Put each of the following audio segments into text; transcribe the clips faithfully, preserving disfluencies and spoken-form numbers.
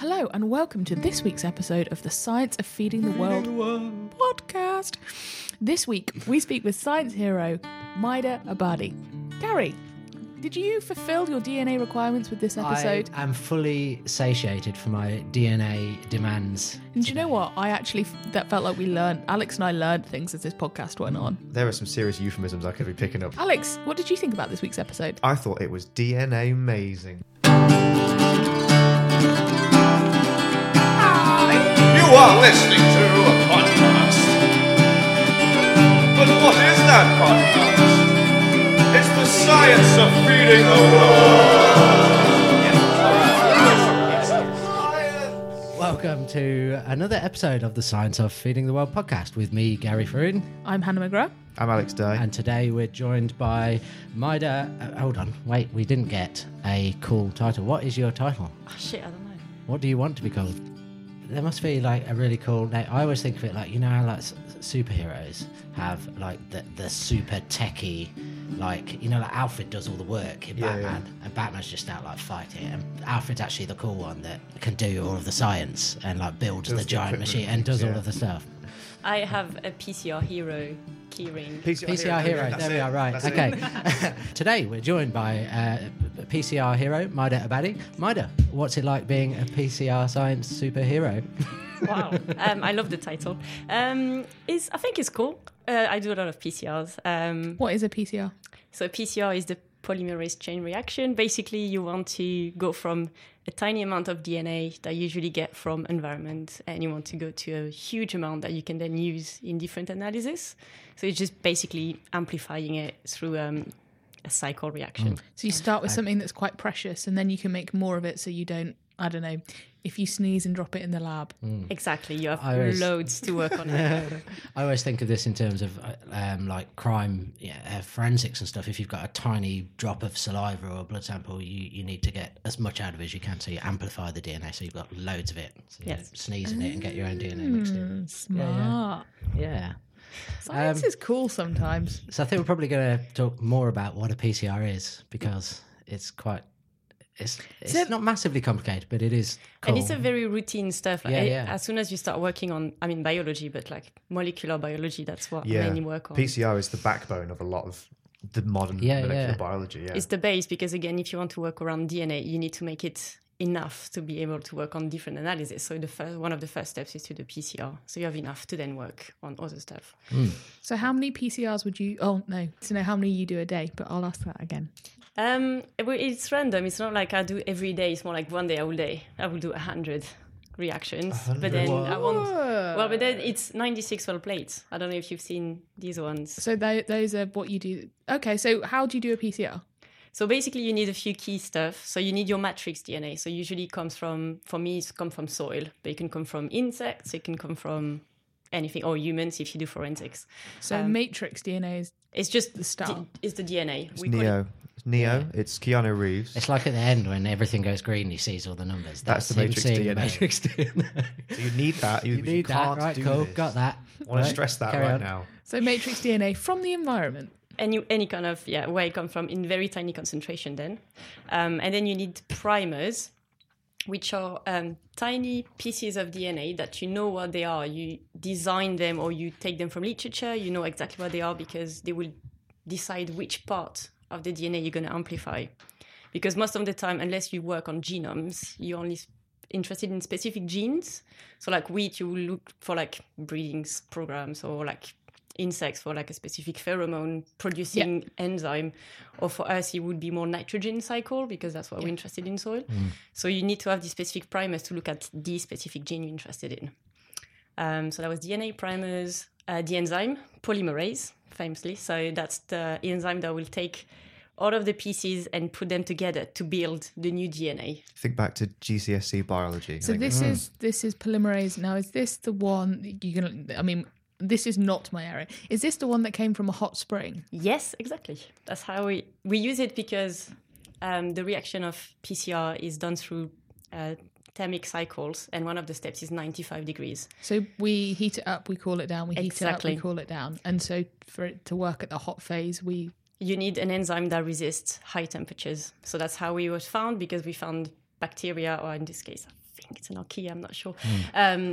Hello and welcome to this week's episode of the Science of Feeding the World podcast. This week we speak with science hero Maider Abadie. Gary, did you fulfil your D N A requirements with this episode? I am fully satiated for my D N A demands. And do you know what? I actually, that felt like we learned, Alex and I learned things as this podcast went on. There are some serious euphemisms I could be picking up. Alex, what did you think about this week's episode? I thought it was D N A amazing. You are listening to a podcast. But what is that podcast? It's the science of feeding the world. Welcome to another episode of the Science of Feeding the World podcast with me, Gary Frewin. I'm Hannah McGrath. I'm Alex Day. And today we're joined by Maider. Uh, hold on, wait, we didn't get a cool title. What is your title? Oh, shit, I don't know. What do you want to be called? There must be like a really cool name. I always think of it like, you know how like superheroes have like the, the super techie, like, you know, like Alfred does all the work in yeah, Batman, yeah. and Batman's just out like fighting, and Alfred's actually the cool one that can do all of the science and like builds the, the giant machine and does yeah. all of the stuff. I have a P C R hero keyring. P C R, P C R hero, hero. There we it. are, right. That's okay. Today we're joined by uh, P C R hero, Maider Abadie. Maider, what's it like being a P C R science superhero? Wow, um, I love the title. Um, is I think it's cool. Uh, I do a lot of P C Rs. Um, what is a P C R? So P C R is the polymerase chain reaction. Basically, you want to go from a tiny amount of D N A that you usually get from environment, and you want to go to a huge amount that you can then use in different analysis. So it's just basically amplifying it through um, a cycle reaction. Mm. So you start with something that's quite precious, and then you can make more of it so you don't, I don't know, if you sneeze and drop it in the lab. Mm. Exactly, you have always, loads to work on. I always think of this in terms of um, like crime, yeah, uh, forensics and stuff. If you've got a tiny drop of saliva or a blood sample, you, you need to get as much out of it as you can, so you amplify the D N A, so you've got loads of it. So yes. you sneeze in it and get your own D N A mixed in. Smart. Yeah. yeah. yeah. Science um, is cool sometimes. So I think we're probably going to talk more about what a P C R is, because it's quite... It's, it's so, not massively complicated, but it is cool. And it's a very routine stuff. Like, yeah, yeah. As soon as you start working on, I mean, biology, but like molecular biology, that's what yeah. I mainly work on. P C R is the backbone of a lot of the modern yeah, molecular yeah. biology. Yeah. It's the base, because again, if you want to work around D N A, you need to make it enough to be able to work on different analyses. So the first, one of the first steps is to do P C R. So you have enough to then work on other stuff. Mm. So how many P C Rs would you, oh no, to know how many you do a day, but I'll ask that again. Um, it's random. It's not like I do every day. It's more like one day I will day I will do a hundred reactions, one hundred but then Whoa. I won't. Well, but then it's ninety-six well plates. I don't know if you've seen these ones. So th- those are what you do. Okay, so how do you do a P C R? So basically, you need a few key stuff. So you need your matrix D N A. So usually it comes from, for me, it's come from soil, but it can come from insects. It can come from anything, or humans if you do forensics. So um, matrix D N A is it's just the stuff. D- it's the D N A. It's we Neo. Call it- Neo, yeah. It's Keanu Reeves. It's like at the end when everything goes green, he sees all the numbers. That's, That's the matrix D N A. matrix D N A. So you need that. You, you need you can't that, right? Do cool, this. Got that. I want right. to stress that Carry right on. Now. So matrix D N A from the environment. Any any kind of yeah where it comes from in very tiny concentration. Then, um, and then you need primers, which are um, tiny pieces of D N A that you know what they are. You design them or you take them from literature. You know exactly what they are because they will decide which part of the D N A you're going to amplify. Because most of the time, unless you work on genomes, you're only sp- interested in specific genes. So like wheat, you will look for like breeding programs, or like insects for like a specific pheromone producing yeah. enzyme. Or for us, it would be more nitrogen cycle because that's what yeah. we're interested in soil. Mm. So you need to have these specific primers to look at the specific gene you're interested in. Um, so that was D N A primers, uh, the enzyme, polymerase, famously. So that's the enzyme that will take all of the pieces and put them together to build the new D N A. Think back to G C S E biology. So this mm. is this is polymerase. Now, is this the one you're going to... I mean, this is not my area. Is this the one that came from a hot spring? Yes, exactly. That's how we, we use it because um, the reaction of P C R is done through... Uh, thermic cycles, and one of the steps is ninety-five degrees. So we heat it up, we cool it down, we heat exactly. it up, we cool it down. And so for it to work at the hot phase, we... You need an enzyme that resists high temperatures. So that's how we were found, because we found bacteria, or in this case, think it's an archaea, I'm not sure, mm.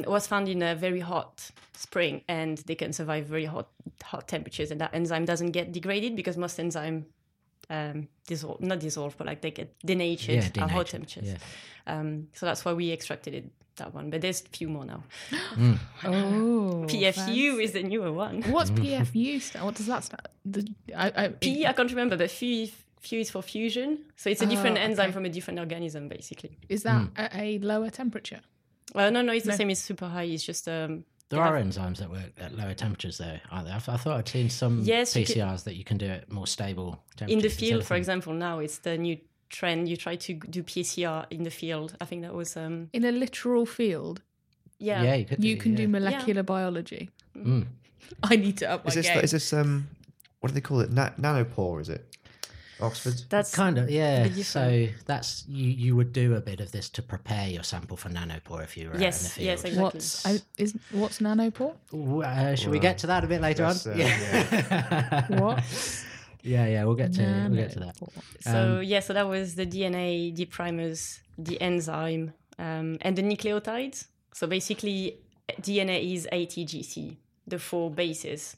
um, was found in a very hot spring, and they can survive very hot hot temperatures, and that enzyme doesn't get degraded because most enzymes um, dissolve, not dissolve, but like they get denatured, yeah, denatured. at hot temperatures. Yeah. Um, so that's why we extracted it, that one. But there's a few more now. Mm. Oh, P F U fancy. Is the newer one. What's mm. P F U stand? What does that stand? The, I, I, P, it, I can't remember, but F U. F U is for fusion, so it's a different oh, enzyme okay. from a different organism, basically. Is that mm. at a lower temperature? Well, no, no, it's no. the same. It's super high. It's just um, there are have... enzymes that work at lower temperatures, though, aren't there? I, th- I thought I'd seen some yes, P C Rs can... that you can do at more stable temperatures. In the field, for example, now it's the new trend. You try to do P C R in the field. I think that was um... in a literal field. Yeah, yeah, you, could do, you can yeah. do molecular yeah. biology. Mm. I need to up my is this, game. Is this um, what do they call it? Na- nanopore? Is it? Oxford? That's kind of, yeah. So that's you, you would do a bit of this to prepare your sample for nanopore if you were yes, out in the field. Yes, exactly. What's, I, is, what's nanopore? Ooh, uh, shall well, we get to that a bit later guess, on? Uh, yeah. yeah. What? Yeah, yeah, we'll get to nanopore. We'll get to that. So um, yeah, so that was the D N A, the primers, the enzyme, um, and the nucleotides. So basically, D N A is A, T, G, C, the four bases.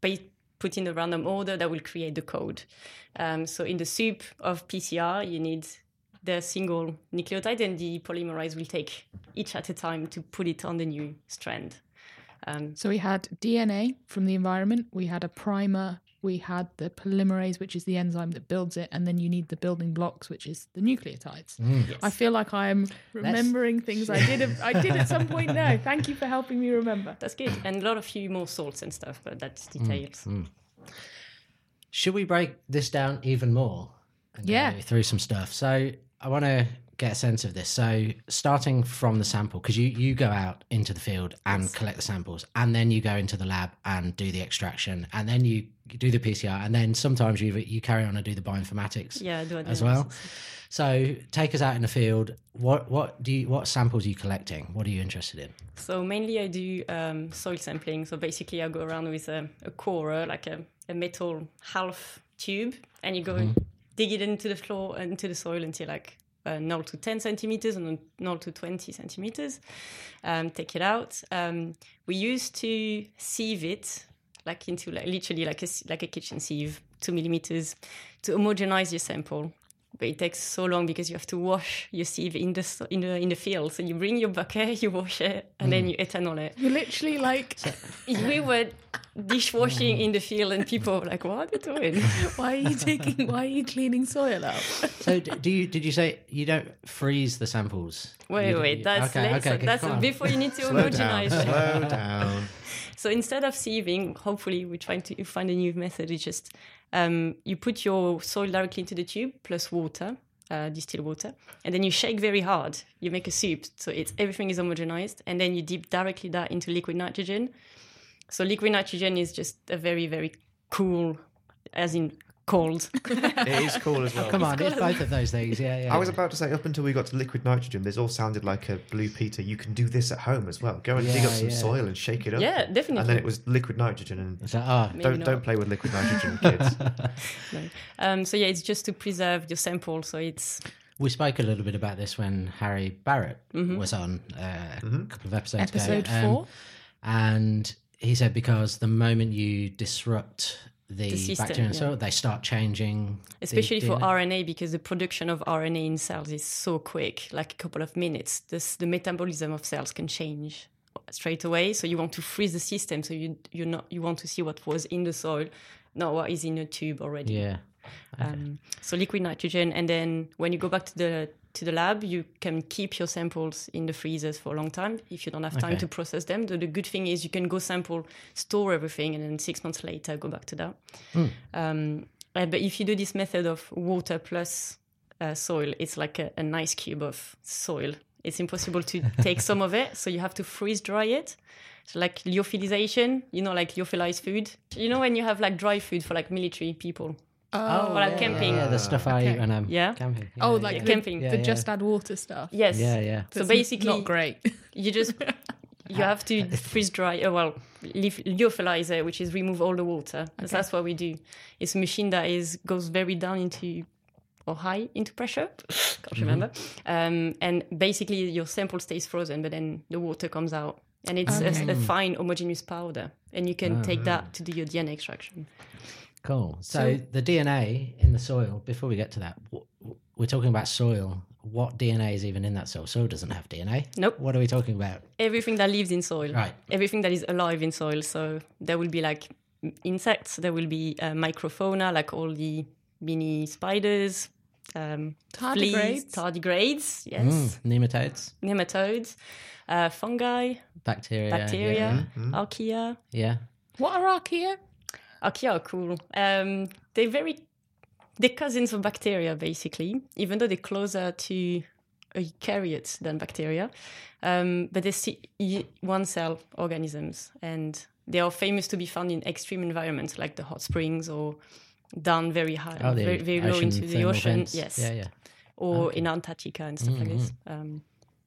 Ba- put in a random order that will create the code. Um, so in the soup of P C R, you need the single nucleotide, and the polymerase will take each at a time to put it on the new strand. Um, so we had D N A from the environment, we had a primer, we had the polymerase, which is the enzyme that builds it, and then you need the building blocks, which is the nucleotides. Mm. Yes. I feel like I'm remembering That's... things I did I did at some point now. Thank you for helping me remember. That's good. And a lot of few more salts and stuff, but that's details. Mm. Mm. Should we break this down even more? And yeah. Go through some stuff. So I want to get a sense of this. So starting from the sample, because you, you go out into the field and yes. collect the samples, and then you go into the lab and do the extraction, and then you do the P C R, and then sometimes you you carry on and do the bioinformatics yeah, do as well. So take us out in the field. What what do you, what samples are you collecting? What are you interested in? So mainly I do um, soil sampling. So basically I go around with a, a corer, like a, a metal half tube, and you go mm-hmm. dig it into the floor, into the soil until like Uh, zero to ten centimeters and zero to twenty centimeters. Um, take it out. Um, we used to sieve it, like into like, literally like a like a kitchen sieve, two millimeters, to homogenize your sample. But it takes so long because you have to wash your sieve in the in the in the field. So you bring your bucket, you wash it, and mm. then you ethanol it. You're literally like we were dishwashing in the field, and people were like, "What are you doing? Why are you taking? Why are you cleaning soil up?" So do you? Did you say you don't freeze the samples? Wait, you, wait, you, that's okay, okay, okay, that's before you need to homogenize. Slow down. Slow down. So instead of sieving, hopefully we're trying to find a new method. It's just um, you put your soil directly into the tube plus water, uh, distilled water, and then you shake very hard. You make a soup, so it's everything is homogenized, and then you dip directly that into liquid nitrogen. So liquid nitrogen is just a very, very cool, as in cold. It is cool as well. Oh, come on, it's, it's both of those things. Yeah, yeah. I was about to say, up until we got to liquid nitrogen, this all sounded like a Blue Peter. You can do this at home as well. Go and yeah, dig up some yeah. soil and shake it up. Yeah, definitely. And then it was liquid nitrogen. And so, oh, don't not. don't play with liquid nitrogen, kids. No. Um, so yeah, it's just to preserve your sample. So it's. We spoke a little bit about this when Harry Barrett mm-hmm. was on uh, mm-hmm. a couple of episodes Episode ago. Episode four, um, and he said because the moment you disrupt the, the system, bacteria and yeah. so they start changing. Especially for D N A. R N A, because the production of R N A in cells is so quick, like a couple of minutes. This, the metabolism of cells can change straight away. So you want to freeze the system. So you you not you want to see what was in the soil, not what is in a tube already. Yeah. Okay. Um, so liquid nitrogen, and then when you go back to the to the lab, you can keep your samples in the freezers for a long time if you don't have time okay. to process them. The, the good thing is you can go sample, store everything, and then six months later go back to that. Mm. Um, but if you do this method of water plus uh, soil, it's like a, an ice cube of soil. It's impossible to take some of it, so you have to freeze dry it. So like lyophilization, you know, like lyophilized food. You know when you have like dry food for like military people? Oh, oh, like yeah, camping. Yeah, the stuff I okay. eat when I'm yeah? camping. Yeah, oh, like yeah. camping. Yeah, the yeah. just add water stuff. Yes. Yeah, yeah. So that's basically, not great. You just you have to freeze dry. Oh, well, lyophilize, which is remove all the water. Okay. That's what we do. It's a machine that is goes very down into or high into pressure, can't remember. Mm-hmm. Um, and basically your sample stays frozen, but then the water comes out. And it's okay. a, a fine homogeneous powder. And you can oh, take right. that to do your D N A extraction. Cool. So, so the D N A in the soil, before we get to that, we're talking about soil. What D N A is even in that soil? Soil doesn't have D N A. Nope. What are we talking about? Everything that lives in soil. Right. Everything that is alive in soil. So there will be like insects, there will be uh, microfauna, like all the mini spiders, um, tardigrades. Fleas, tardigrades, yes. Mm, nematodes. Nematodes. Uh, fungi. Bacteria. Bacteria. Yeah. Mm-hmm. Archaea. Yeah. What are archaea? Archaea are cool. Um, they're very... They're cousins of bacteria, basically, even though they're closer to eukaryotes than bacteria. Um, but they're one-cell organisms, and they are famous to be found in extreme environments like the hot springs or down very high, oh, very, very low into the ocean. Vents. Yes, yeah, yeah. Or okay. in Antarctica and stuff mm-hmm. like this. Um,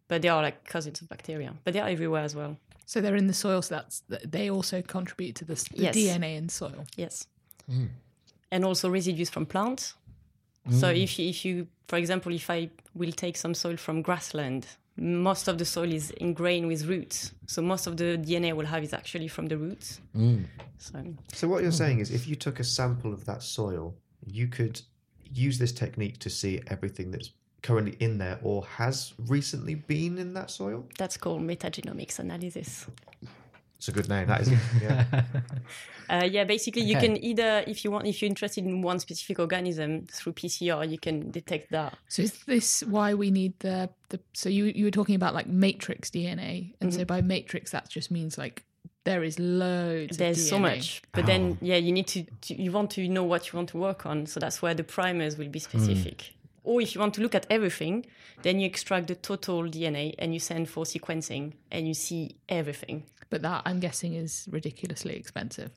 but they are like cousins of bacteria, but they are everywhere as well. So they're in the soil, so that's, they also contribute to this, the yes. D N A in soil. Yes. Mm. And also residues from plants. Mm. So if you, if you, for example, if I will take some soil from grassland, most of the soil is ingrained with roots. So most of the D N A we'll have is actually from the roots. Mm. So, so what you're mm. saying is if you took a sample of that soil, you could use this technique to see everything that's currently in there or has recently been in that soil? That's called metagenomics analysis. It's a good name, that is it. Yeah, uh, yeah basically okay. you can either, if you want, if you're interested in one specific organism through P C R, you can detect that. So is this why we need the, the so you, you were talking about like matrix D N A, and mm-hmm. so by matrix that just means like there is loads There's of D N A. So much. But oh. then, yeah, you need to, to, you want to know what you want to work on. So that's where the primers will be specific. Mm. Or if you want to look at everything, then you extract the total D N A and you send for sequencing and you see everything. But that, I'm guessing, is ridiculously expensive.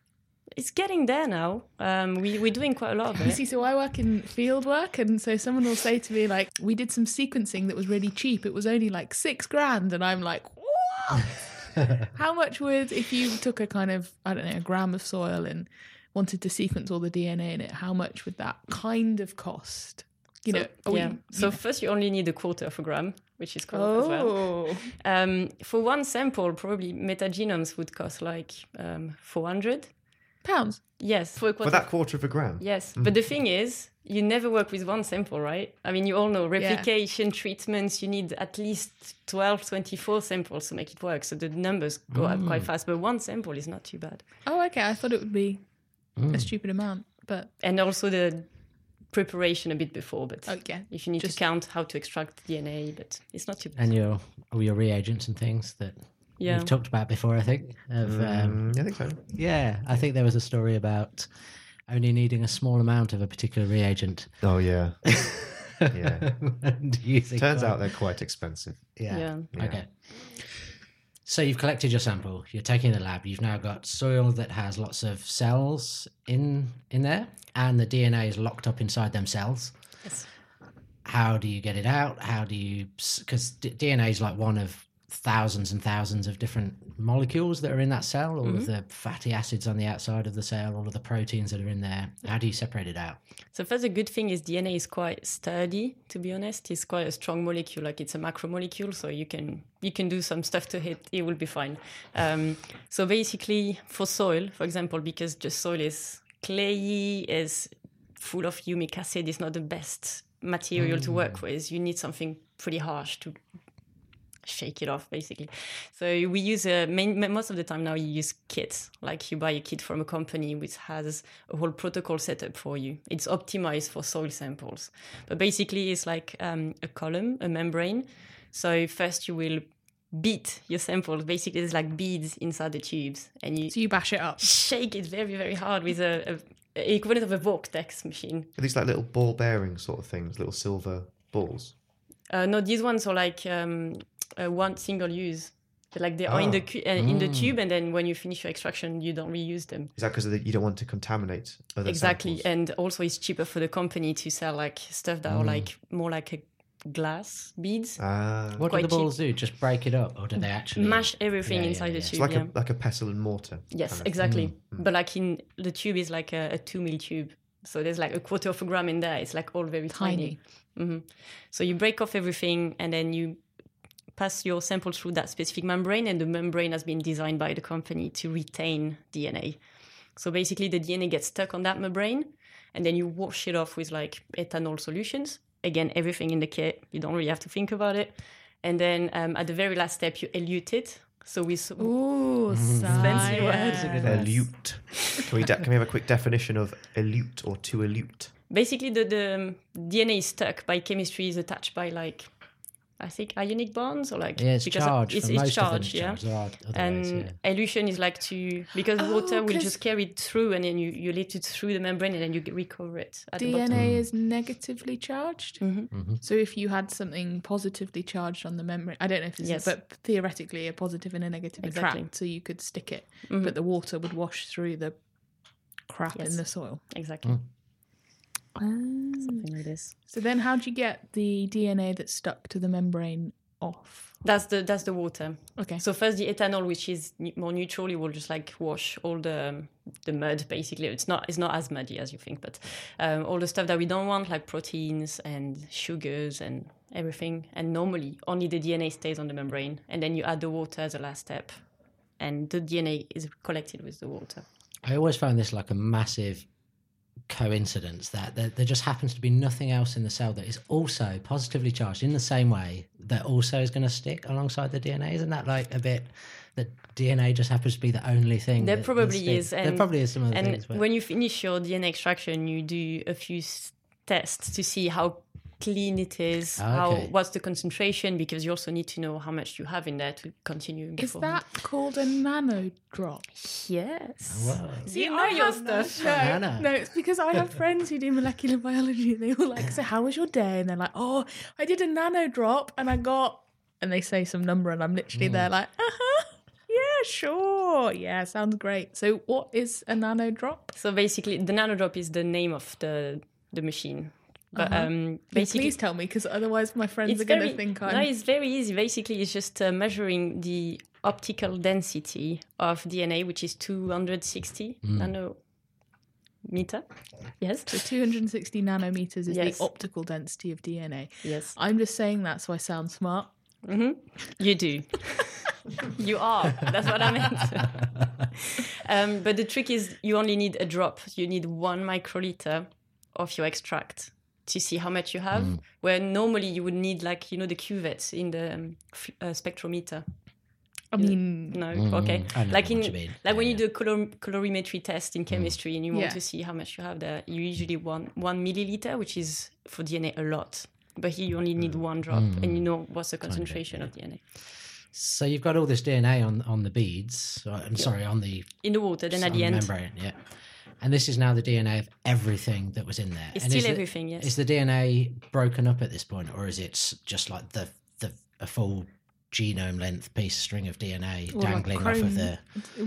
It's getting there now. Um, we, we're doing quite a lot of it. You see, so I work in field work, and so someone will say to me, like, we did some sequencing that was really cheap. It was only like six grand. And I'm like, what? How much would, if you took a kind of, I don't know, a gram of soil and wanted to sequence all the D N A in it, how much would that kind of cost? You so, know, oh, yeah. You, so yeah. first, you only need a quarter of a gram, which is cool oh. as well. Um, for one sample, probably metagenomes would cost like um, four hundred pounds. Yes, for, a quarter for that of, quarter of a gram. Yes, mm. but the thing is, you never work with one sample, right? I mean, you all know replication yeah. treatments. You need at least twelve, twenty-four samples to make it work. So the numbers go mm. up quite fast. But one sample is not too bad. Oh, okay. I thought it would be mm. a stupid amount, but and also the. Preparation a bit before, but oh, yeah. if you need Just to count how to extract D N A, but it's not too bad. And your all your reagents and things that yeah. we've talked about before, I think. Of, mm, um, I think so. Yeah, I think there was a story about only needing a small amount of a particular reagent. Oh, yeah. yeah. and using Turns quite, out they're quite expensive. Yeah. yeah. yeah. Okay. So you've collected your sample, you're taking the lab, you've now got soil that has lots of cells in in there, and the D N A is locked up inside them cells. Yes. How do you get it out? How do you... Because D N A is like one of thousands and thousands of different molecules that are in that cell, all mm-hmm. of the fatty acids on the outside of the cell, all of the proteins that are in there. How do you separate it out? So first, a good thing is D N A is quite sturdy, to be honest. It's quite a strong molecule, like it's a macromolecule, so you can you can do some stuff to it, it will be fine. Um, so basically, for soil, for example, because just soil is clayey, is full of humic acid, it's not the best material mm. to work with. You need something pretty harsh to... shake it off, basically. So we use a main, most of the time now you use kits, like you buy a kit from a company which has a whole protocol set up for you. It's optimized for soil samples, but basically it's like um, a column, a membrane. So first you will beat your samples. Basically there's like beads inside the tubes, and you so you bash it up, shake it very very hard with a, a equivalent of a vortex machine. Are these like little ball bearing sort of things, little silver balls? Uh, no, these ones are like um, Uh, one single use, like they are oh. in the cu- uh, mm. in the tube, and then when you finish your extraction, you don't reuse them. Is that because you don't want to contaminate other exactly, samples? And also it's cheaper for the company to sell like stuff that mm. are like more like a glass beads. Uh, what do the balls cheap. do? Just break it up, or do they actually mash everything yeah, inside yeah, yeah. the tube? It's like yeah. a like a pestle and mortar. Yes, kind of exactly. Mm. But like in the tube is like a, a two mil tube. So there's like a quarter of a gram in there. It's like all very tiny. tiny. Mm-hmm. So you break off everything and then you pass your sample through that specific membrane, and the membrane has been designed by the company to retain D N A. So basically the D N A gets stuck on that membrane and then you wash it off with like ethanol solutions. Again, everything in the kit. You don't really have to think about it. And then um, at the very last step, you elute it. So we... Ooh, mm. fancy word. Elute. Can we de- can we have a quick definition of elute or to elute? Basically, the, the D N A is stuck by chemistry, is attached by like, I think, ionic bonds or like... Yeah, it's because charged. It's, it's charged, yeah. Charged and ways, yeah. Elution is like to... Because oh, water will just carry it through and then you, you let it through the membrane and then you recover it at the bottom. D N A is negatively charged. Mm-hmm. Mm-hmm. So if you had something positively charged on the membrane... I don't know if this yes. is... But theoretically, a positive and a negative exactly. attract, so you could stick it. Mm-hmm. But the water would wash through the crap yes. in the soil. Exactly. Mm. Something like this. So then how do you get the D N A that's stuck to the membrane off? That's the that's the water. Okay. So first the ethanol, which is more neutral, it will just like wash all the the mud basically. It's not it's not as muddy as you think, but um, all the stuff that we don't want, like proteins and sugars and everything. And normally only the D N A stays on the membrane, and then you add the water as a last step, and the D N A is collected with the water. I always found this like a massive coincidence that there, there just happens to be nothing else in the cell that is also positively charged in the same way that also is going to stick alongside the D N A. Isn't that like a bit that D N A just happens to be the only thing there that, probably that is and, there probably is some other and things where... when you finish your D N A extraction you do a few s- tests to see how clean it is, oh, okay. how what's the concentration, because you also need to know how much you have in there to continue. Is that called a nanodrop? Yes. Oh, wow. See, you know I your stuff. No, no, it's because I have friends who do molecular biology and they all like, so how was your day? And they're like, oh, I did a nanodrop and I got, and they say some number and I'm literally mm. there like, uh-huh. Yeah, sure. Yeah, sounds great. So what is a nanodrop? So basically the nanodrop is the name of the the machine. But uh-huh. um, basically, please tell me, because otherwise my friends are going to think I'm... No, it's very easy. Basically, it's just uh, measuring the optical density of D N A, which is two hundred sixty mm. nanometer. Yes. So two hundred sixty nanometers is yes. the optical density of D N A. Yes. I'm just saying that so I sound smart. Mm-hmm. You do. You are. That's what I meant. um, but the trick is you only need a drop. You need one microliter of your extract to see how much you have, mm. where normally you would need, like, you know, the cuvettes in the um, f- uh, spectrometer. I mean... No, mm, okay. Like, in, like yeah. when you do a color, colorimetry test in chemistry mm. and you want yeah. to see how much you have there, you usually want one milliliter, which is for D N A a lot. But here you only need mm. one drop mm. and you know what's the concentration of D N A. So you've got all this D N A on, on the beads. I'm sorry, on the... In the water, then at the end. Membrane, yeah. And this is now the D N A of everything that was in there. It's and still is everything, the, yes. Is the D N A broken up at this point, or is it just like the the a full genome length piece, string of D N A or dangling like off of the...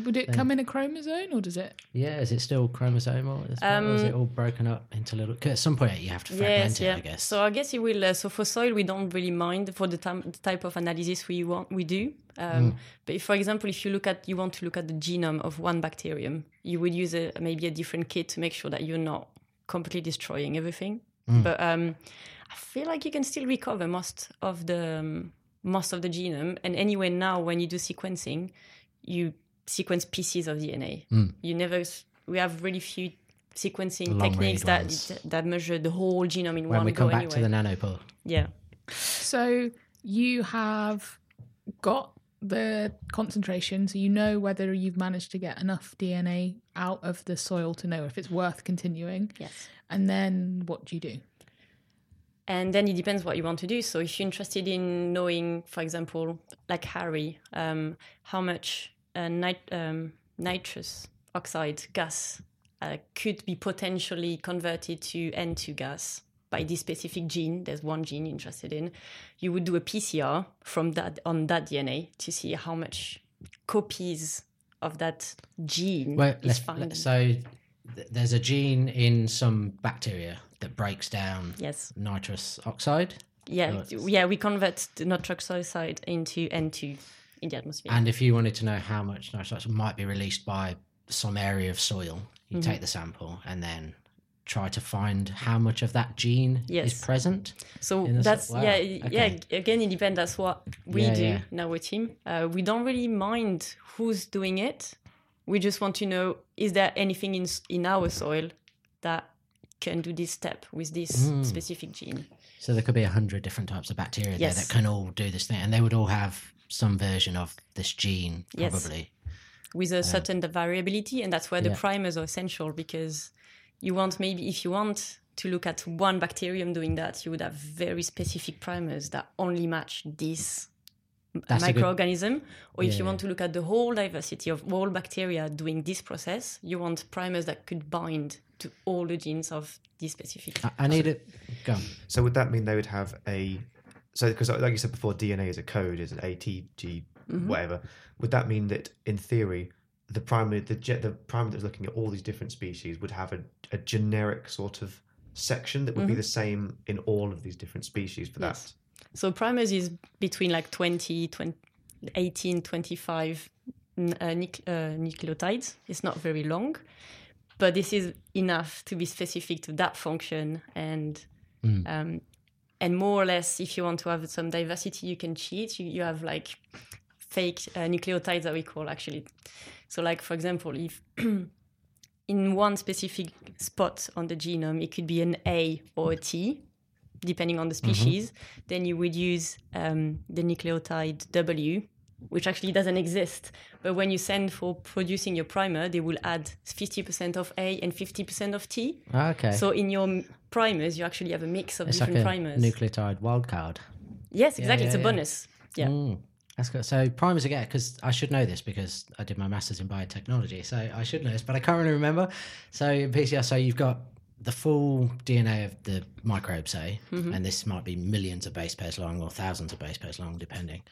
Would it thing? Come in a chromosome, or does it... Yeah, is it still chromosomal? Is, um, or is it all broken up into little... At some point you have to fragment yes, it, yeah. I guess. So I guess you will... Uh, so for soil, we don't really mind for the, tam- the type of analysis we want, we do. Um, mm. But if, for example, if you look at, you want to look at the genome of one bacterium, you would use a, maybe a different kit to make sure that you're not completely destroying everything. Mm. But um, I feel like you can still recover most of the... Um, most of the genome. And anyway, now when you do sequencing, you sequence pieces of D N A. Mm. You never, we have really few sequencing Long techniques that ones. that measure the whole genome in when one go. When we come back anyway. To the nanopore. Yeah. So you have got the concentration, so you know whether you've managed to get enough D N A out of the soil to know if it's worth continuing. Yes. And then what do you do? And then it depends what you want to do. So if you're interested in knowing, for example, like Harry, um, how much uh, nit- um, nitrous oxide gas uh, could be potentially converted to N two gas by this specific gene, there's one gene you're interested in, you would do a P C R from that on that D N A to see how much copies of that gene well, is found. So th- there's a gene in some bacteria that breaks down yes. nitrous oxide. Yeah, so yeah, we convert the nitrous oxide into N two in the atmosphere. And if you wanted to know how much nitrous oxide might be released by some area of soil, you mm-hmm. take the sample and then try to find how much of that gene yes. is present? So that's, wow. yeah, okay. yeah. Again, it depends. That's what we yeah, do yeah. in our team. Uh, we don't really mind who's doing it. We just want to know, is there anything in in our soil that can do this step with this mm. specific gene? So there could be a hundred different types of bacteria yes. there that can all do this thing, and they would all have some version of this gene, probably. Yes. With a uh, certain variability, and that's where yeah. the primers are essential, because you want, maybe if you want to look at one bacterium doing that, you would have very specific primers that only match this that's microorganism. Good... Or if yeah, you yeah. want to look at the whole diversity of all bacteria doing this process, you want primers that could bind to all the genes of this specific. I, I need it. Go on. So would that mean they would have a... So because like you said before, D N A is a code, is an A T G, mm-hmm. whatever. Would that mean that in theory... The primer, the, the primer that's looking at all these different species would have a, a generic sort of section that would mm-hmm. be the same in all of these different species for yes. that? So primers is between like twenty, twenty eighteen, twenty-five uh, nucle- uh, nucleotides. It's not very long, but this is enough to be specific to that function. And mm. um, and more or less, if you want to have some diversity, you can cheat. You, you have like fake uh, nucleotides that we call actually... So like, for example, if in one specific spot on the genome, it could be an A or a T, depending on the species, mm-hmm. then you would use um, the nucleotide W, which actually doesn't exist. But when you send for producing your primer, they will add fifty percent of A and fifty percent of T. Okay. So in your primers, you actually have a mix of it's different like a primers. Nucleotide wildcard. Yes, exactly. Yeah, yeah, it's a yeah. bonus. Yeah. Mm. That's good. So primers again, because I should know this because I did my master's in biotechnology, so I should know this, but I can't really remember. So in P C R, so you've got the full D N A of the microbe, say, mm-hmm. and this might be millions of base pairs long or thousands of base pairs long, depending.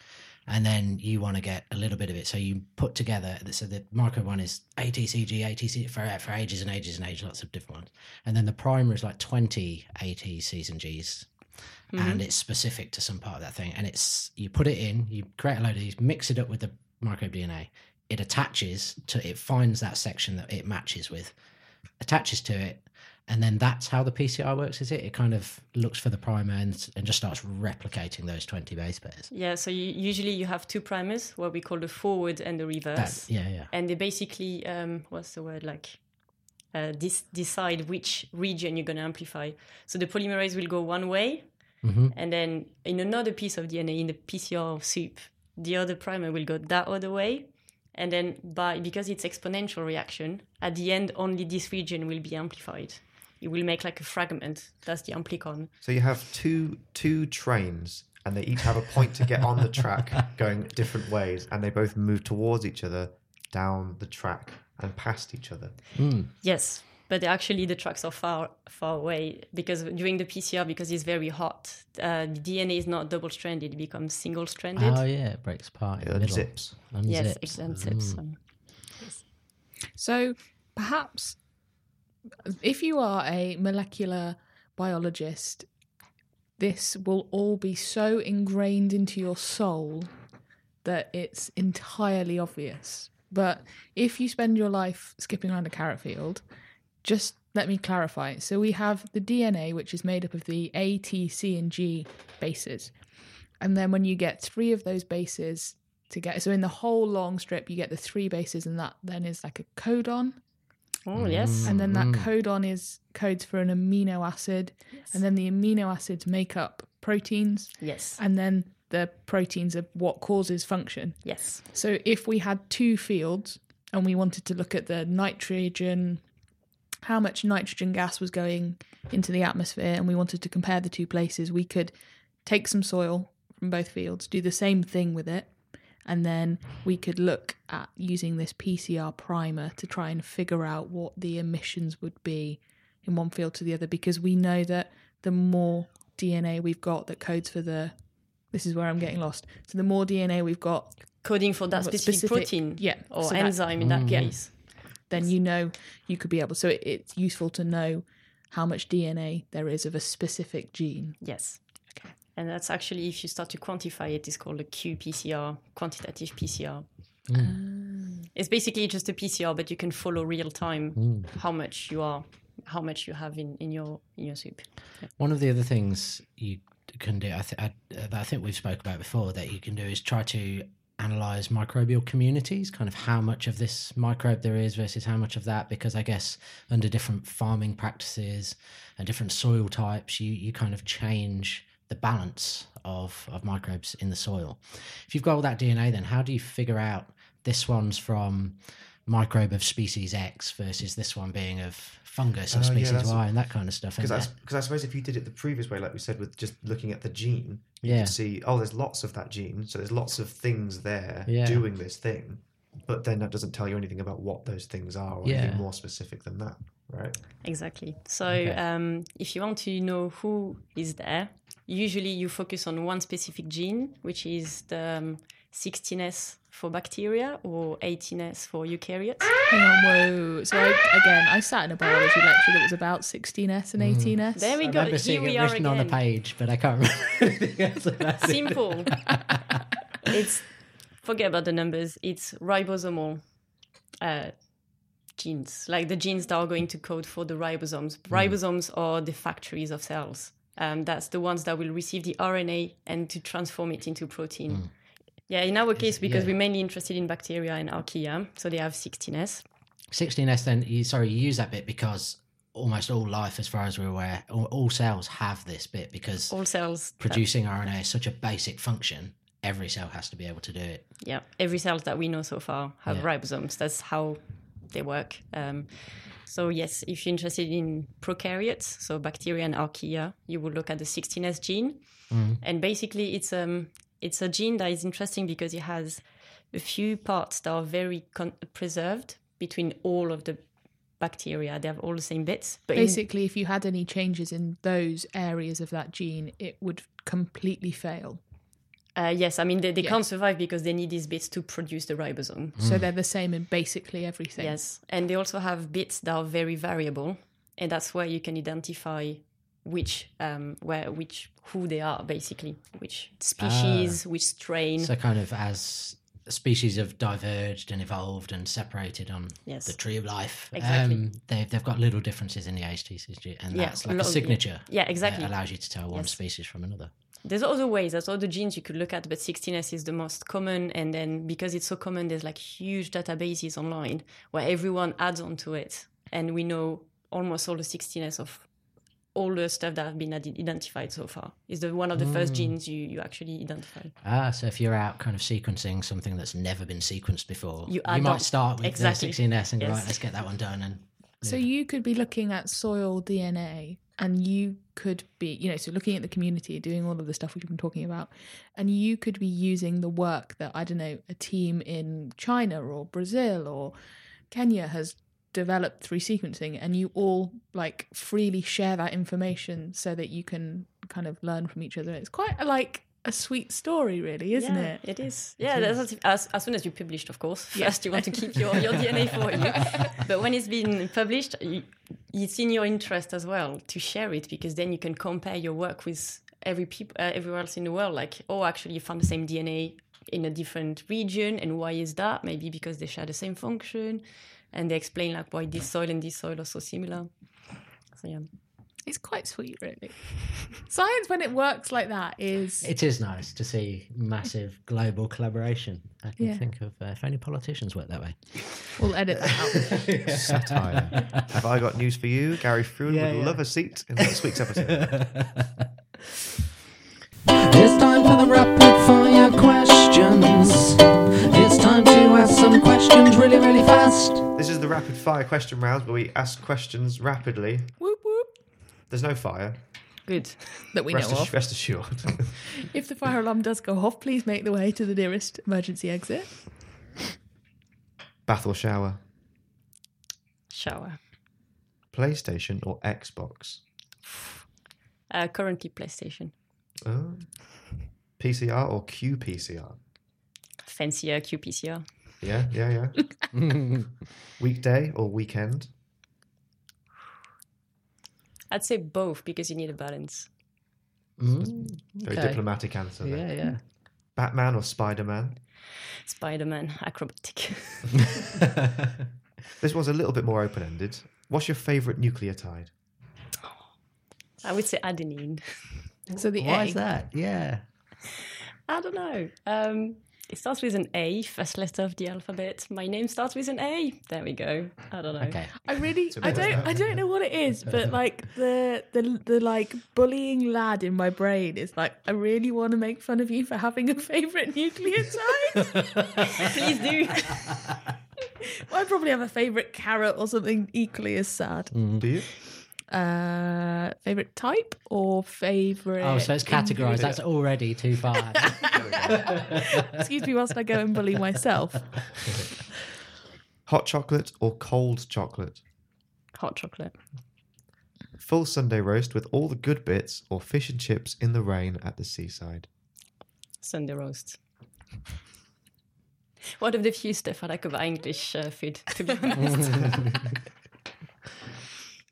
And then you want to get a little bit of it, so you put together. So the microbe one is A T C G, A T C for for ages and ages and ages, lots of different ones. And then the primer is like twenty A T Cs and Gs. Mm-hmm. And it's specific to some part of that thing. And it's you put it in, you create a load of these, mix it up with the microbe D N A. It attaches to, it finds that section that it matches with, attaches to it. And then that's how the P C R works, is it? It kind of looks for the primer and, and just starts replicating those twenty base pairs. Yeah, so you, usually you have two primers, what we call the forward and the reverse. That, yeah, yeah. And they basically, um, what's the word, like... Uh, dis- decide which region you're going to amplify. So the polymerase will go one way, mm-hmm. and then in another piece of D N A, in the P C R soup, the other primer will go that other way, and then by because it's exponential reaction, at the end only this region will be amplified. It will make like a fragment. That's the amplicon. So you have two two trains, and they each have a point to get on the track going different ways, and they both move towards each other down the track and past each other. Mm. Yes, but actually the tracks are far, far away because during the P C R, because it's very hot, uh, the D N A is not double-stranded; it becomes single-stranded. Oh yeah, it breaks apart. It unzips. unzips. Yes, it unzips. Mm. Yes. So perhaps if you are a molecular biologist, this will all be so ingrained into your soul that it's entirely obvious. But if you spend your life skipping around a carrot field, just let me clarify. So we have the D N A, which is made up of the A, T, C, and G bases. And then when you get three of those bases together, so in the whole long strip, you get the three bases, and that then is like a codon. Oh, yes. And then that codon is codes for an amino acid. Yes. And then the amino acids make up proteins. Yes. And then the proteins are what causes function. Yes. So if we had two fields and we wanted to look at the nitrogen, how much nitrogen gas was going into the atmosphere, and we wanted to compare the two places, we could take some soil from both fields, do the same thing with it, and then we could look at using this P C R primer to try and figure out what the emissions would be in one field to the other, because we know that the more D N A we've got that codes for the... This is where I'm getting lost. So the more D N A we've got... Coding for that specific, specific protein yeah, or so enzyme that, in that mm, case. Then you know you could be able... So it, it's useful to know how much D N A there is of a specific gene. Yes. Okay. And that's actually, if you start to quantify it, it's called a qPCR, quantitative P C R. Mm. It's basically just a P C R, but you can follow real time mm. how much you are how much you have in, in your in your soup. Yeah. One of the other things you can do, I, th- I, I think we've spoken about before, that you can do is try to analyze microbial communities, kind of how much of this microbe there is versus how much of that, because I guess under different farming practices and different soil types, you you kind of change the balance of, of microbes in the soil. If you've got all that D N A, then how do you figure out this one's from microbe of species X versus this one being of fungus of uh, species yeah, Y and that kind of stuff? Because I, I suppose if you did it the previous way, like we said, with just looking at the gene, you yeah. could see, oh, there's lots of that gene, so there's lots of things there yeah. doing this thing, but then that doesn't tell you anything about what those things are or yeah. anything more specific than that, right? Exactly. So okay. um, if you want to know who is there, usually you focus on one specific gene, which is the um, sixteen S for bacteria or eighteen S for eukaryotes. Hang on, whoa. So I, again, I sat in a biology lecture that was about sixteen S and eighteen S. Mm. There we go. I remember seeing it written on a page, but I can't remember anything else about it. Simple. It's, forget about the numbers, it's ribosomal uh, genes, like the genes that are going to code for the ribosomes. Ribosomes mm. are the factories of cells. Um, that's the ones that will receive the R N A and to transform it into protein. Mm. Yeah, in our case, because yeah. we're mainly interested in bacteria and archaea, so they have sixteen S. sixteen S, then, you, sorry, you use that bit because almost all life, as far as we're aware, all, all cells have this bit because all cells producing that, R N A is such a basic function, every cell has to be able to do it. Yeah, every cell that we know so far have yeah. ribosomes. That's how they work. Um, so, yes, if you're interested in prokaryotes, so bacteria and archaea, you will look at the sixteen S gene. Mm. And basically, it's... um. It's a gene that is interesting because it has a few parts that are very con- preserved between all of the bacteria. They have all the same bits. But basically, in- if you had any changes in those areas of that gene, it would completely fail. Uh, yes, I mean, they, they yeah. can't survive because they need these bits to produce the ribosome. Mm. So they're the same in basically everything. Yes, and they also have bits that are very variable, and that's where you can identify which um where which who they are, basically which species, ah, which strain. So kind of as species have diverged and evolved and separated on yes. the tree of life, exactly. um they've, they've got little differences in the H T C G, and yeah, that's like a, a signature yeah exactly that allows you to tell one yes. species from another. There's other ways, there's other genes you could look at, but sixteen S is the most common, and then because it's so common, there's like huge databases online where everyone adds on to it, and we know almost all the sixteen S of all the stuff that have been identified so far. Is the one of the mm. first genes you, you actually identify. Ah, so if you're out kind of sequencing something that's never been sequenced before, you, you might start with exactly. the sixteen S and go, yes. right, let's get that one done. And yeah. So you could be looking at soil D N A, and you could be, you know, so looking at the community, doing all of the stuff we've been talking about, and you could be using the work that, I don't know, a team in China or Brazil or Kenya has developed through sequencing, and you all like freely share that information so that you can kind of learn from each other. It's quite a, like a sweet story, really, isn't yeah, it? It is. Yeah, it that's is. As, as soon as you published, of course. First, yeah. you want to keep your, your D N A for you. But when it's been published, you, it's in your interest as well to share it, because then you can compare your work with every people uh, everywhere else in the world. Like, oh, actually, you found the same D N A in a different region, and why is that? Maybe because they share the same function. And they explain like why this soil and this soil are so similar. So yeah, it's quite sweet, really. Science, when it works like that, is it is nice to see massive global collaboration. I can yeah. think of uh, if only politicians work that way. We'll edit that out. Satire. Have I got news for you? Gary Frewin yeah, would yeah. love a seat in next week's episode. It's time for the rapid fire questions. It's time to ask some questions really, really fast. This is the rapid fire question round where we ask questions rapidly. Whoop, whoop. There's no fire. Good. That we rest know of. Rest assured. If the fire alarm does go off, please make the way to the nearest emergency exit. Bath or shower? Shower. PlayStation or Xbox? Uh, currently PlayStation. Oh. P C R or qPCR? Fancier qPCR. Yeah, yeah, yeah. Weekday or weekend? I'd say both, because you need a balance. Mm, okay. Very diplomatic answer there. Yeah, yeah. Batman or Spider-Man? Spider-Man, acrobatic. This one's a little bit more open-ended. What's your favourite nucleotide? I would say adenine. So the Why egg. is that? Yeah. I don't know. Um, it starts with an A, first letter of the alphabet. My name starts with an A. There we go. I don't know. Okay. I really, I don't, I don't know what it is, but like the, the, the like bullying lad in my brain is like, I really want to make fun of you for having a favourite nucleotide. Please do. Well, I probably have a favourite carrot or something equally as sad. Mm, do you? Uh, favourite type or favourite... Oh, so it's categorised. That's already too far. Excuse me whilst I go and bully myself. Hot chocolate or cold chocolate? Hot chocolate. Full Sunday roast with all the good bits or fish and chips in the rain at the seaside? Sunday roast. One of the few stuff I like about English uh, food, to be honest.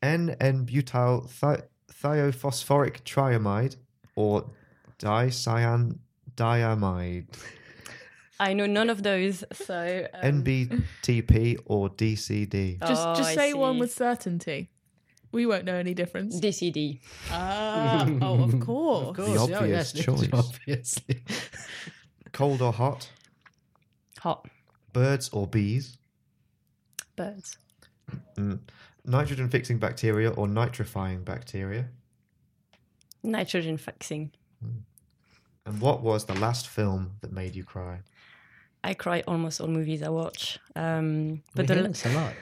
N N-butyl thi- thiophosphoric triamide or dicyan diamide? I know none of those, so... Um... N B T P or D C D? Just, oh, just say one with certainty. We won't know any difference. D C D. Ah, oh, of course. Of course. The obvious yeah, choice. Obviously. Cold or hot? Hot. Birds or bees? Birds. Mm. Nitrogen-fixing bacteria or nitrifying bacteria? Nitrogen-fixing. Mm. And what was the last film that made you cry? I cry almost all movies I watch. Um, but we the hear this a lot.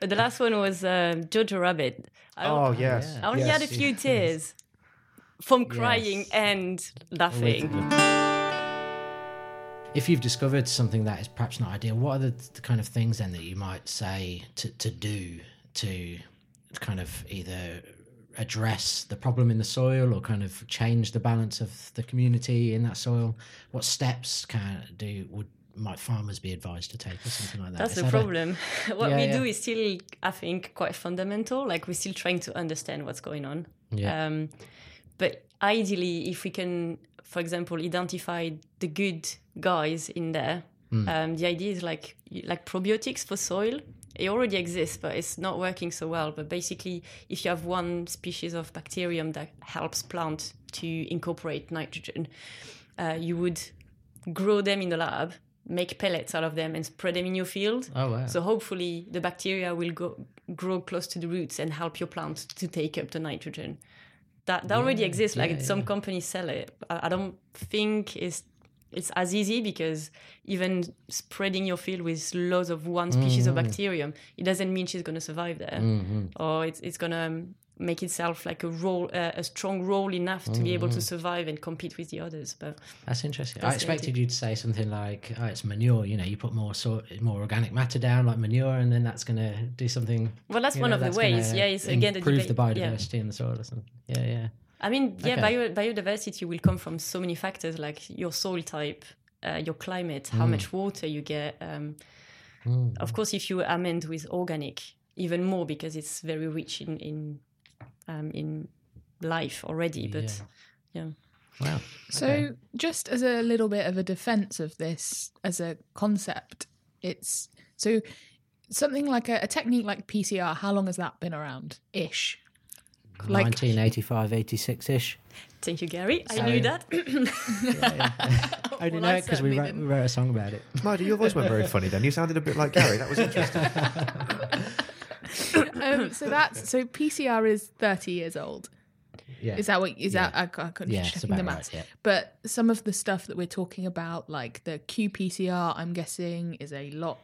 But the last one was uh, Jojo Rabbit. I oh, only, yes. I only yes, had a few yes, tears yes. from crying yes. and laughing. If you've discovered something that is perhaps not ideal, what are the, the kind of things then that you might say to, to do to kind of either address the problem in the soil or kind of change the balance of the community in that soil? What steps can do would might farmers be advised to take or something like that? That's is the that problem. A, what yeah, we yeah. do is still, I think, quite fundamental. Like we're still trying to understand what's going on. Yeah. Um, but ideally, if we can, for example, identify the good guys in there. Mm. Um, the idea is like like probiotics for soil. It already exists, but it's not working so well. But basically, if you have one species of bacterium that helps plant to incorporate nitrogen, uh, you would grow them in the lab, make pellets out of them and spread them in your field. Oh, wow. So hopefully the bacteria will go, grow close to the roots and help your plant to take up the nitrogen. That that yeah, already exists. Like yeah, some yeah. companies sell it. I, I don't think it's it's as easy because even spreading your field with loads of one species mm-hmm. of bacterium, it doesn't mean she's going to survive there, mm-hmm. or it's it's going to make itself like a role, uh, a strong role enough to mm-hmm. be able to survive and compete with the others. But that's interesting. That's I expected you to say something like, "Oh, it's manure." You know, you put more so, more organic matter down, like manure, and then that's going to do something. Well, that's one know, of that's the ways. Yeah, it's again improve the, deba- the biodiversity yeah. in the soil or something. Yeah, yeah. I mean, yeah, okay. bio- biodiversity will come from so many factors, like your soil type, uh, your climate, how mm. much water you get. Um, mm. Of course, if you amend with organic, even more because it's very rich in in. Um, in life already, but yeah. yeah. Wow. So okay. just as a little bit of a defense of this as a concept, it's so something like a, a technique like P C R, how long has that been around? Ish. Like, nineteen eighty-five, eighty-six-ish. Thank you, Gary. So, I knew that. yeah, yeah. I only well, know it because we, we wrote a song about it. Maider, your voice went very funny then. You sounded a bit like Gary. That was interesting. um, so that's so P C R is thirty years old. Yeah, is that what is yeah. that? I, I couldn't yeah, check the maths. Right, yeah. But some of the stuff that we're talking about, like the qPCR, I'm guessing, is a lot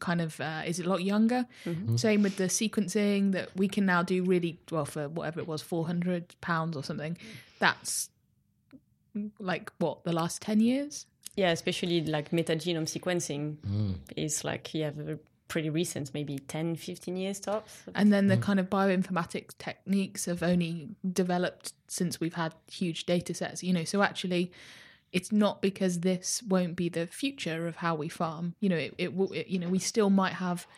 kind of uh, is a lot younger. Mm-hmm. Same with the sequencing that we can now do really well for whatever it was, four hundred pounds or something. That's like what the last ten years. Yeah, especially like metagenome sequencing mm. is like yeah. The, pretty recent, maybe ten, fifteen years tops. And then the kind of bioinformatics techniques have only developed since we've had huge data sets, you know, so actually it's not because this won't be the future of how we farm, you know, it, it will, it, you know, we still might have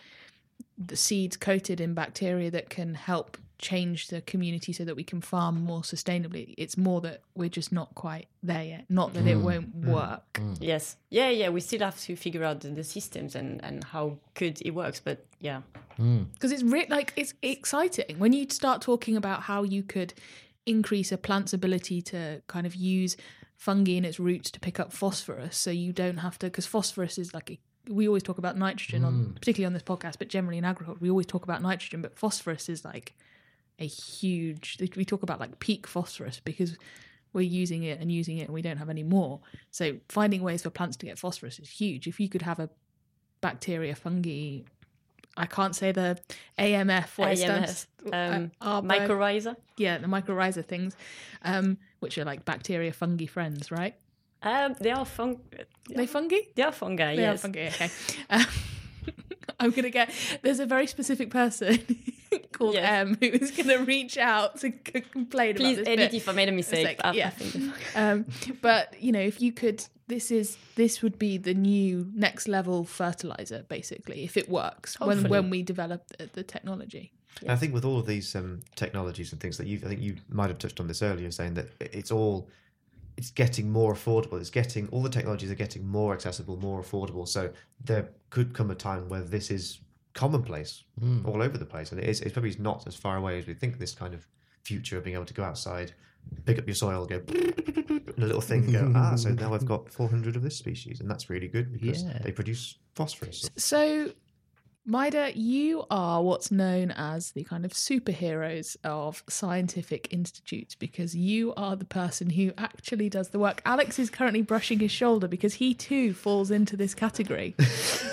the seeds coated in bacteria that can help change the community so that we can farm more sustainably. It's more that we're just not quite there yet, not that mm. it won't mm. work. Mm. Yes. Yeah, yeah, we still have to figure out the, the systems and, and how good it works, but yeah, Because mm. it's re- like it's exciting when you start talking about how you could increase a plant's ability to kind of use fungi in its roots to pick up phosphorus, so you don't have to, because phosphorus is like a, we always talk about nitrogen, mm. on particularly on this podcast, but generally in agriculture we always talk about nitrogen, but phosphorus is like a huge, we talk about like peak phosphorus because we're using it and using it and we don't have any more. So finding ways for plants to get phosphorus is huge. If you could have a bacteria, fungi, I can't say the A M F, what A M F, it stands, um, uh, mycorrhizae. Yeah, the mycorrhizae things, um, which are like bacteria, fungi friends, right? Um, they are fungi. They fungi? They are fungi, they yes. They are fungi, okay. Um, I'm going to get, there's a very specific person called yes. M who is going to reach out to c- complain Please about this. Please edit bit. If I made a mistake. Like, yeah. um, but, you know, if you could, this is this would be the new next level fertilizer, basically, if it works, when, when we develop the, the technology. Yeah. I think with all of these um, technologies and things that you, I think you might have touched on this earlier, saying that it's all, it's getting more affordable. It's getting, all the technologies are getting more accessible, more affordable. So there could come a time where this is commonplace mm. all over the place, and it is, it's probably not as far away as we think, this kind of future of being able to go outside, pick up your soil, go and a little thing and go, ah, so now I've got four hundred of this species, and that's really good because yeah. they produce phosphorus. So Maider, you are what's known as the kind of superheroes of scientific institutes, because you are the person who actually does the work. Alex is currently brushing his shoulder because he too falls into this category.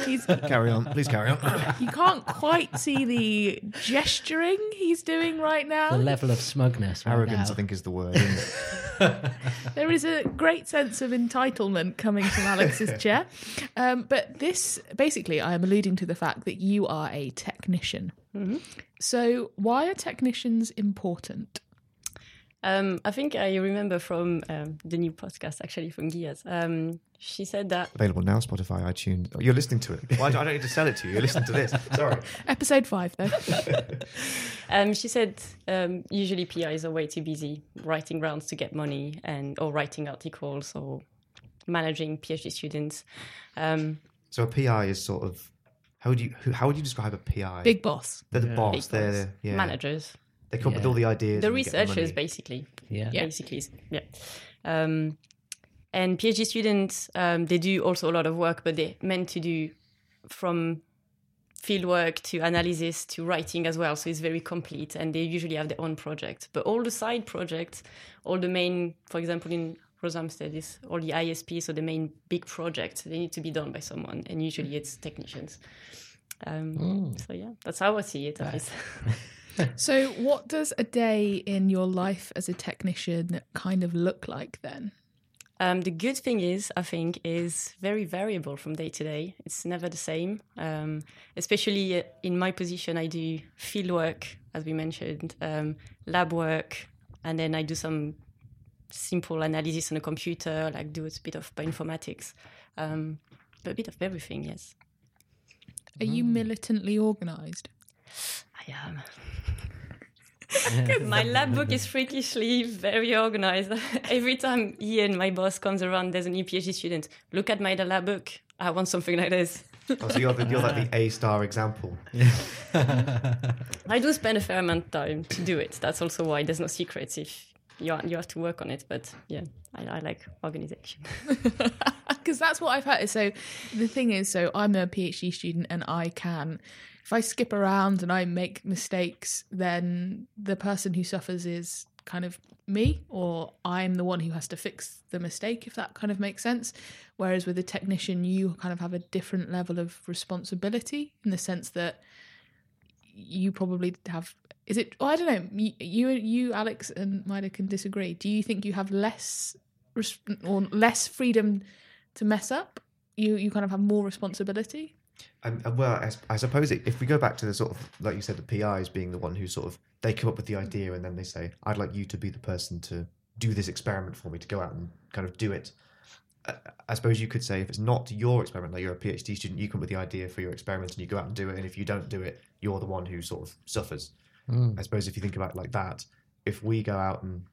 He's, carry on, please carry on. You can't quite see the gesturing he's doing right now. The level of smugness. Right Arrogance, now. I think, is the word, isn't it? There is a great sense of entitlement coming from Alex's chair. Um, but this, basically, I am alluding to the fact that you are a technician. Mm-hmm. So why are technicians important? Um, I think I remember from um, the new podcast, actually, from Gia's. Um, she said that... Available now, Spotify, iTunes. Oh, you're listening to it. Why do, I don't need to sell it to you. You're listening to this. Sorry. Episode five, though. um, she said um, usually P Is are way too busy writing rounds to get money, and or writing articles or managing PhD students. Um, so a P I is sort of... How would you how would you describe a P I? Big boss. They're the yeah. boss. Big They're boss. Yeah. Managers. They come yeah. up with all the ideas. The researchers, the basically. Yeah. yeah. Basically, yeah. Um, and PhD students, um, they do also a lot of work, but they're meant to do from fieldwork to analysis to writing as well. So it's very complete, and they usually have their own project. But all the side projects, all the main, for example, in Rothamsted is all the I S P, so the main big projects, they need to be done by someone, and usually it's technicians. Um, mm. So yeah, that's how I see it. At least. So what does a day in your life as a technician kind of look like then? Um, the good thing is, I think, is very variable from day to day. It's never the same. Um, especially in my position, I do field work, as we mentioned, um, lab work, and then I do some simple analysis on a computer, like do a bit of bioinformatics, um, a bit of everything, yes. Are mm. you militantly organised? I am. My lab book is freakishly very organised. Every time Ian, my boss, comes around, there's a new PhD student, look at my lab book, I want something like this. Oh, so you're, the, you're like the A-star example. Yeah. I do spend a fair amount of time to do it. That's also why there's no secrets if You you have to work on it, but yeah, I, I like organisation. Because that's what I've heard. So the thing is, so I'm a PhD student, and I can, if I skip around and I make mistakes, then the person who suffers is kind of me, or I'm the one who has to fix the mistake, if that kind of makes sense. Whereas with a technician, you kind of have a different level of responsibility, in the sense that you probably have... Is it? Well, I don't know. You, you, you, Alex, and Maider can disagree. Do you think you have less res- or less freedom to mess up? You, you kind of have more responsibility. Um, well, I, I suppose it, if we go back to the sort of, like you said, the P Is being the one who sort of, they come up with the idea and then they say, "I'd like you to be the person to do this experiment for me, to go out and kind of do it." I, I suppose you could say, if it's not your experiment, like you're a PhD student, you come up with the idea for your experiment and you go out and do it. And if you don't do it, you're the one who sort of suffers. I suppose if you think about it like that, if we go out and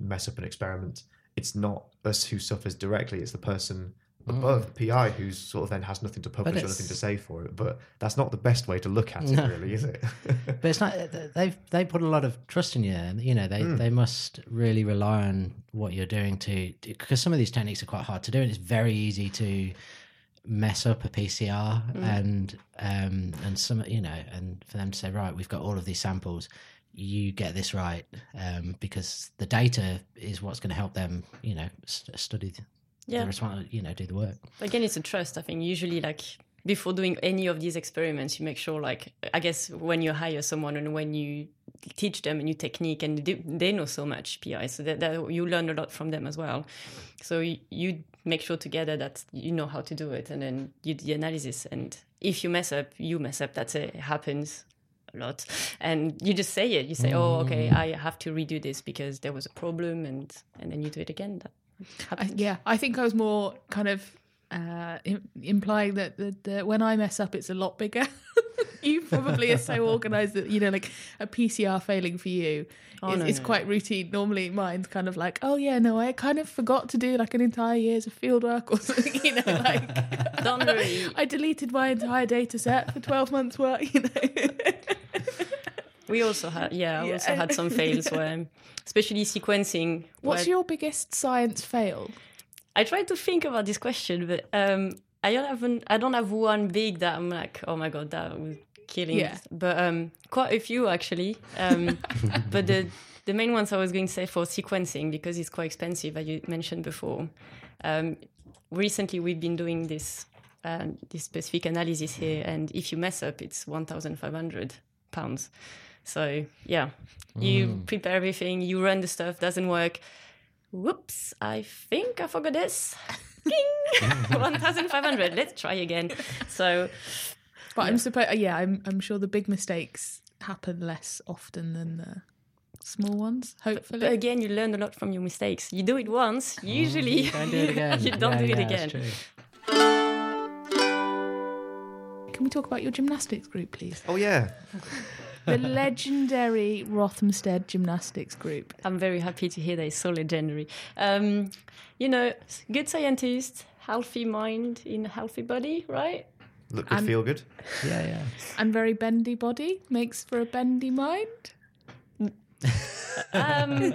mess up an experiment, it's not us who suffers directly, it's the person above mm. P I, who's sort of then has nothing to publish or nothing to say for it. But that's not the best way to look at no. it, really, is it? But it's not. They've they put a lot of trust in you, and you know they mm. they must really rely on what you're doing to, because some of these techniques are quite hard to do, and it's very easy to mess up a P C R mm. and um and some, you know, and for them to say, right, we've got all of these samples, you get this right, um because the data is what's going to help them, you know, st- study the, yeah. the response, you know, do the work. Again, it's a trust. I think usually, like, before doing any of these experiments, you make sure, like, I guess when you hire someone and when you teach them a new technique, and they, they know so much P I, so that, that you learn a lot from them as well. So you, you make sure together that you know how to do it, and then you do the analysis. And if you mess up, you mess up. That's it. It happens a lot. And you just say it. You say, mm. oh, okay, I have to redo this because there was a problem, and, and then you do it again. That happens. I, yeah, I think I was more kind of... Uh, im- implying that the, the, when I mess up, it's a lot bigger. You probably are so organised that, you know, like a P C R failing for you oh, is, no, is no, quite no. routine. Normally mine's kind of like, oh yeah, no, I kind of forgot to do like an entire year's of fieldwork or something, you know, like Don't worry. I deleted my entire data set for twelve months work, you know. We also had, yeah, I yeah. also had some fails yeah. where, especially sequencing. What's where... your biggest science fail? I tried to think about this question, but um, I don't have I don't have one big that I'm like, oh my god, that was killing. Yeah. But um, quite a few actually. Um, but the the main ones I was going to say for sequencing, because it's quite expensive, as you mentioned before. Um, recently, we've been doing this uh, this specific analysis here, and if you mess up, it's one thousand five hundred pounds. So yeah, mm. you prepare everything, you run the stuff, doesn't work. Whoops, I think I forgot this. one thousand five hundred, let's try again. So, But yeah. I'm supposed, yeah, I'm I'm sure the big mistakes happen less often than the small ones, hopefully. But, but again, you learn a lot from your mistakes. You do it once, usually oh, you don't do it again. you don't yeah, do yeah, it again. Can we talk about your gymnastics group, please? Oh, yeah. The legendary Rothamsted gymnastics group. I'm very happy to hear that it's so legendary. Um, you know, good scientist, healthy mind in a healthy body, right? Look good, and feel good. Yeah, yeah. And very bendy body makes for a bendy mind. um,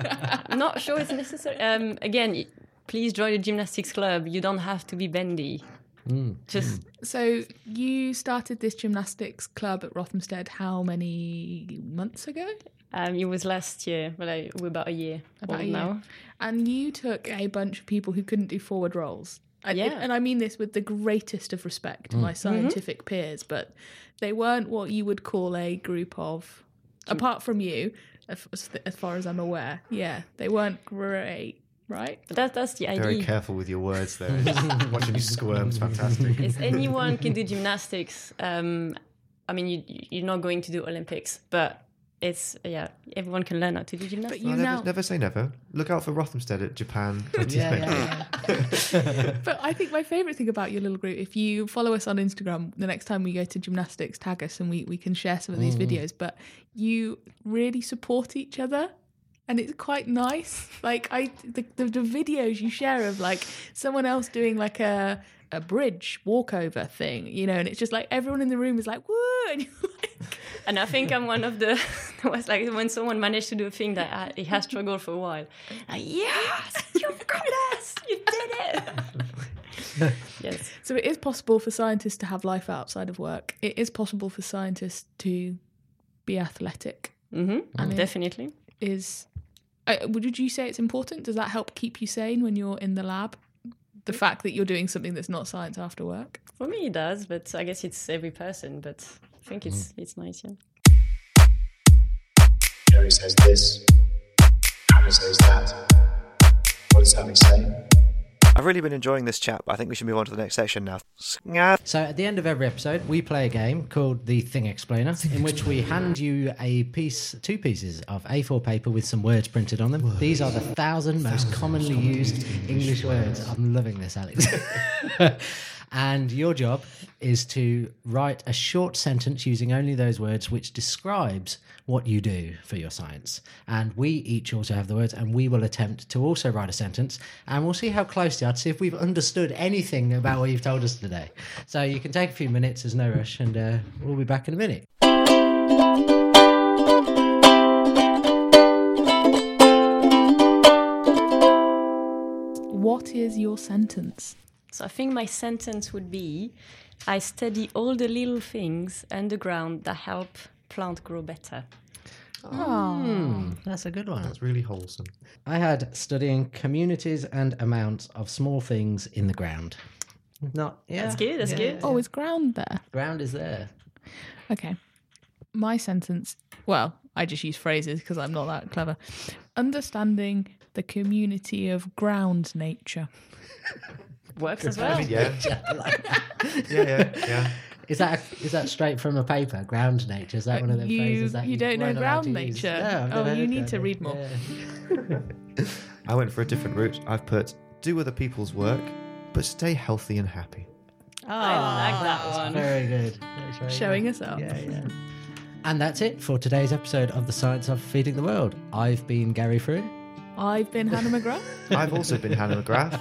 not sure it's necessary. Um, again, please join the gymnastics club. You don't have to be bendy. Mm. Just so you started this gymnastics club at Rothamsted how many months ago? Um, it was last year, but well, we're about a year about old a year. now. And you took a bunch of people who couldn't do forward rolls. And, yeah. it, and I mean this with the greatest of respect to mm. my scientific mm-hmm. peers, but they weren't what you would call a group of, apart from you, as far as I'm aware. Yeah, they weren't great. Right, but that, that's the idea. Very careful with your words there. Watching you squirm is fantastic. It's anyone can do gymnastics. Um, I mean, you, you're not going to do Olympics, but it's, yeah, everyone can learn how to do gymnastics. But you no, now... never, never say never. Look out for Rothamsted at Japan. yeah, yeah, yeah. But I think my favourite thing about your little group, if you follow us on Instagram, the next time we go to gymnastics, tag us and we, we can share some of these mm. videos. But you really support each other. And it's quite nice. Like I, the, the the videos you share of like someone else doing like a a bridge walkover thing, you know, and it's just like everyone in the room is like, woo, and you're like. And I think I'm one of the. It was like when someone managed to do a thing that I, it has struggled for a while. Like, yes, you've got this, you did it. Yes. So it is possible for scientists to have life outside of work. It is possible for scientists to be athletic. Mm-hmm. I mean, definitely. Is uh, would you say it's important? Does that help keep you sane when you're in the lab? The fact that you're doing something that's not science after work? For me, it does, but I guess it's every person. But I think it's mm. it's nice, yeah. Jerry says this. Hannah says that. What does Alex say? I've really been enjoying this chat, but I think we should move on to the next section now. So at the end of every episode, we play a game called The Thing Explainer, in which we hand you a piece, two pieces of A four paper with some words printed on them. Words. These are the thousand most thousand commonly used English words. words. I'm loving this, Alex. And your job is to write a short sentence using only those words which describes what you do for your science. And we each also have the words, and we will attempt to also write a sentence. And we'll see how close you are to see if we've understood anything about what you've told us today. So you can take a few minutes, there's no rush, and uh, we'll be back in a minute. What is your sentence? So I think my sentence would be, I study all the little things underground that help plants grow better. Oh, mm, that's a good one. That's really wholesome. I had studying communities and amounts of small things in the ground. Not, yeah. That's good, that's yeah. good. Oh, is ground there? Ground is there. Okay. My sentence, well, I just use phrases because I'm not that clever. Understanding the community of ground nature. Works Could as well. Yeah. yeah, yeah, yeah. Is that a, is that straight from a paper? Ground nature. Is that one of those you, phrases that you, you don't know ground nature? No, oh, you need to read more. Yeah. I went for a different route. I've put do other people's work, but stay healthy and happy. Oh, I like that one. Very good. Very Showing good. us up. Yeah, yeah. And that's it for today's episode of The Science of Feeding the World. I've been Gary Frewin. I've been Hannah McGrath. I've also been Hannah McGrath.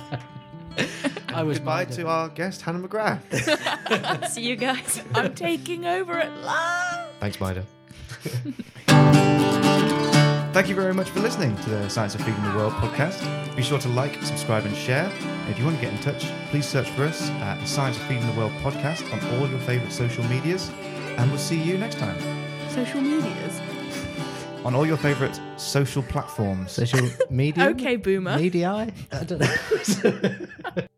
I was Goodbye minded. to our guest, Hannah McGrath. See you guys. I'm taking over at last. Thanks, Maider. Thank you very much for listening to the Science of Feeding the World podcast. Be sure to like, subscribe and share. And if you want to get in touch, please search for us at the Science of Feeding the World podcast on all your favourite social medias. And we'll see you next time. Social medias? On all your favourite social platforms. Social media? Okay, boomer. Media? I don't know.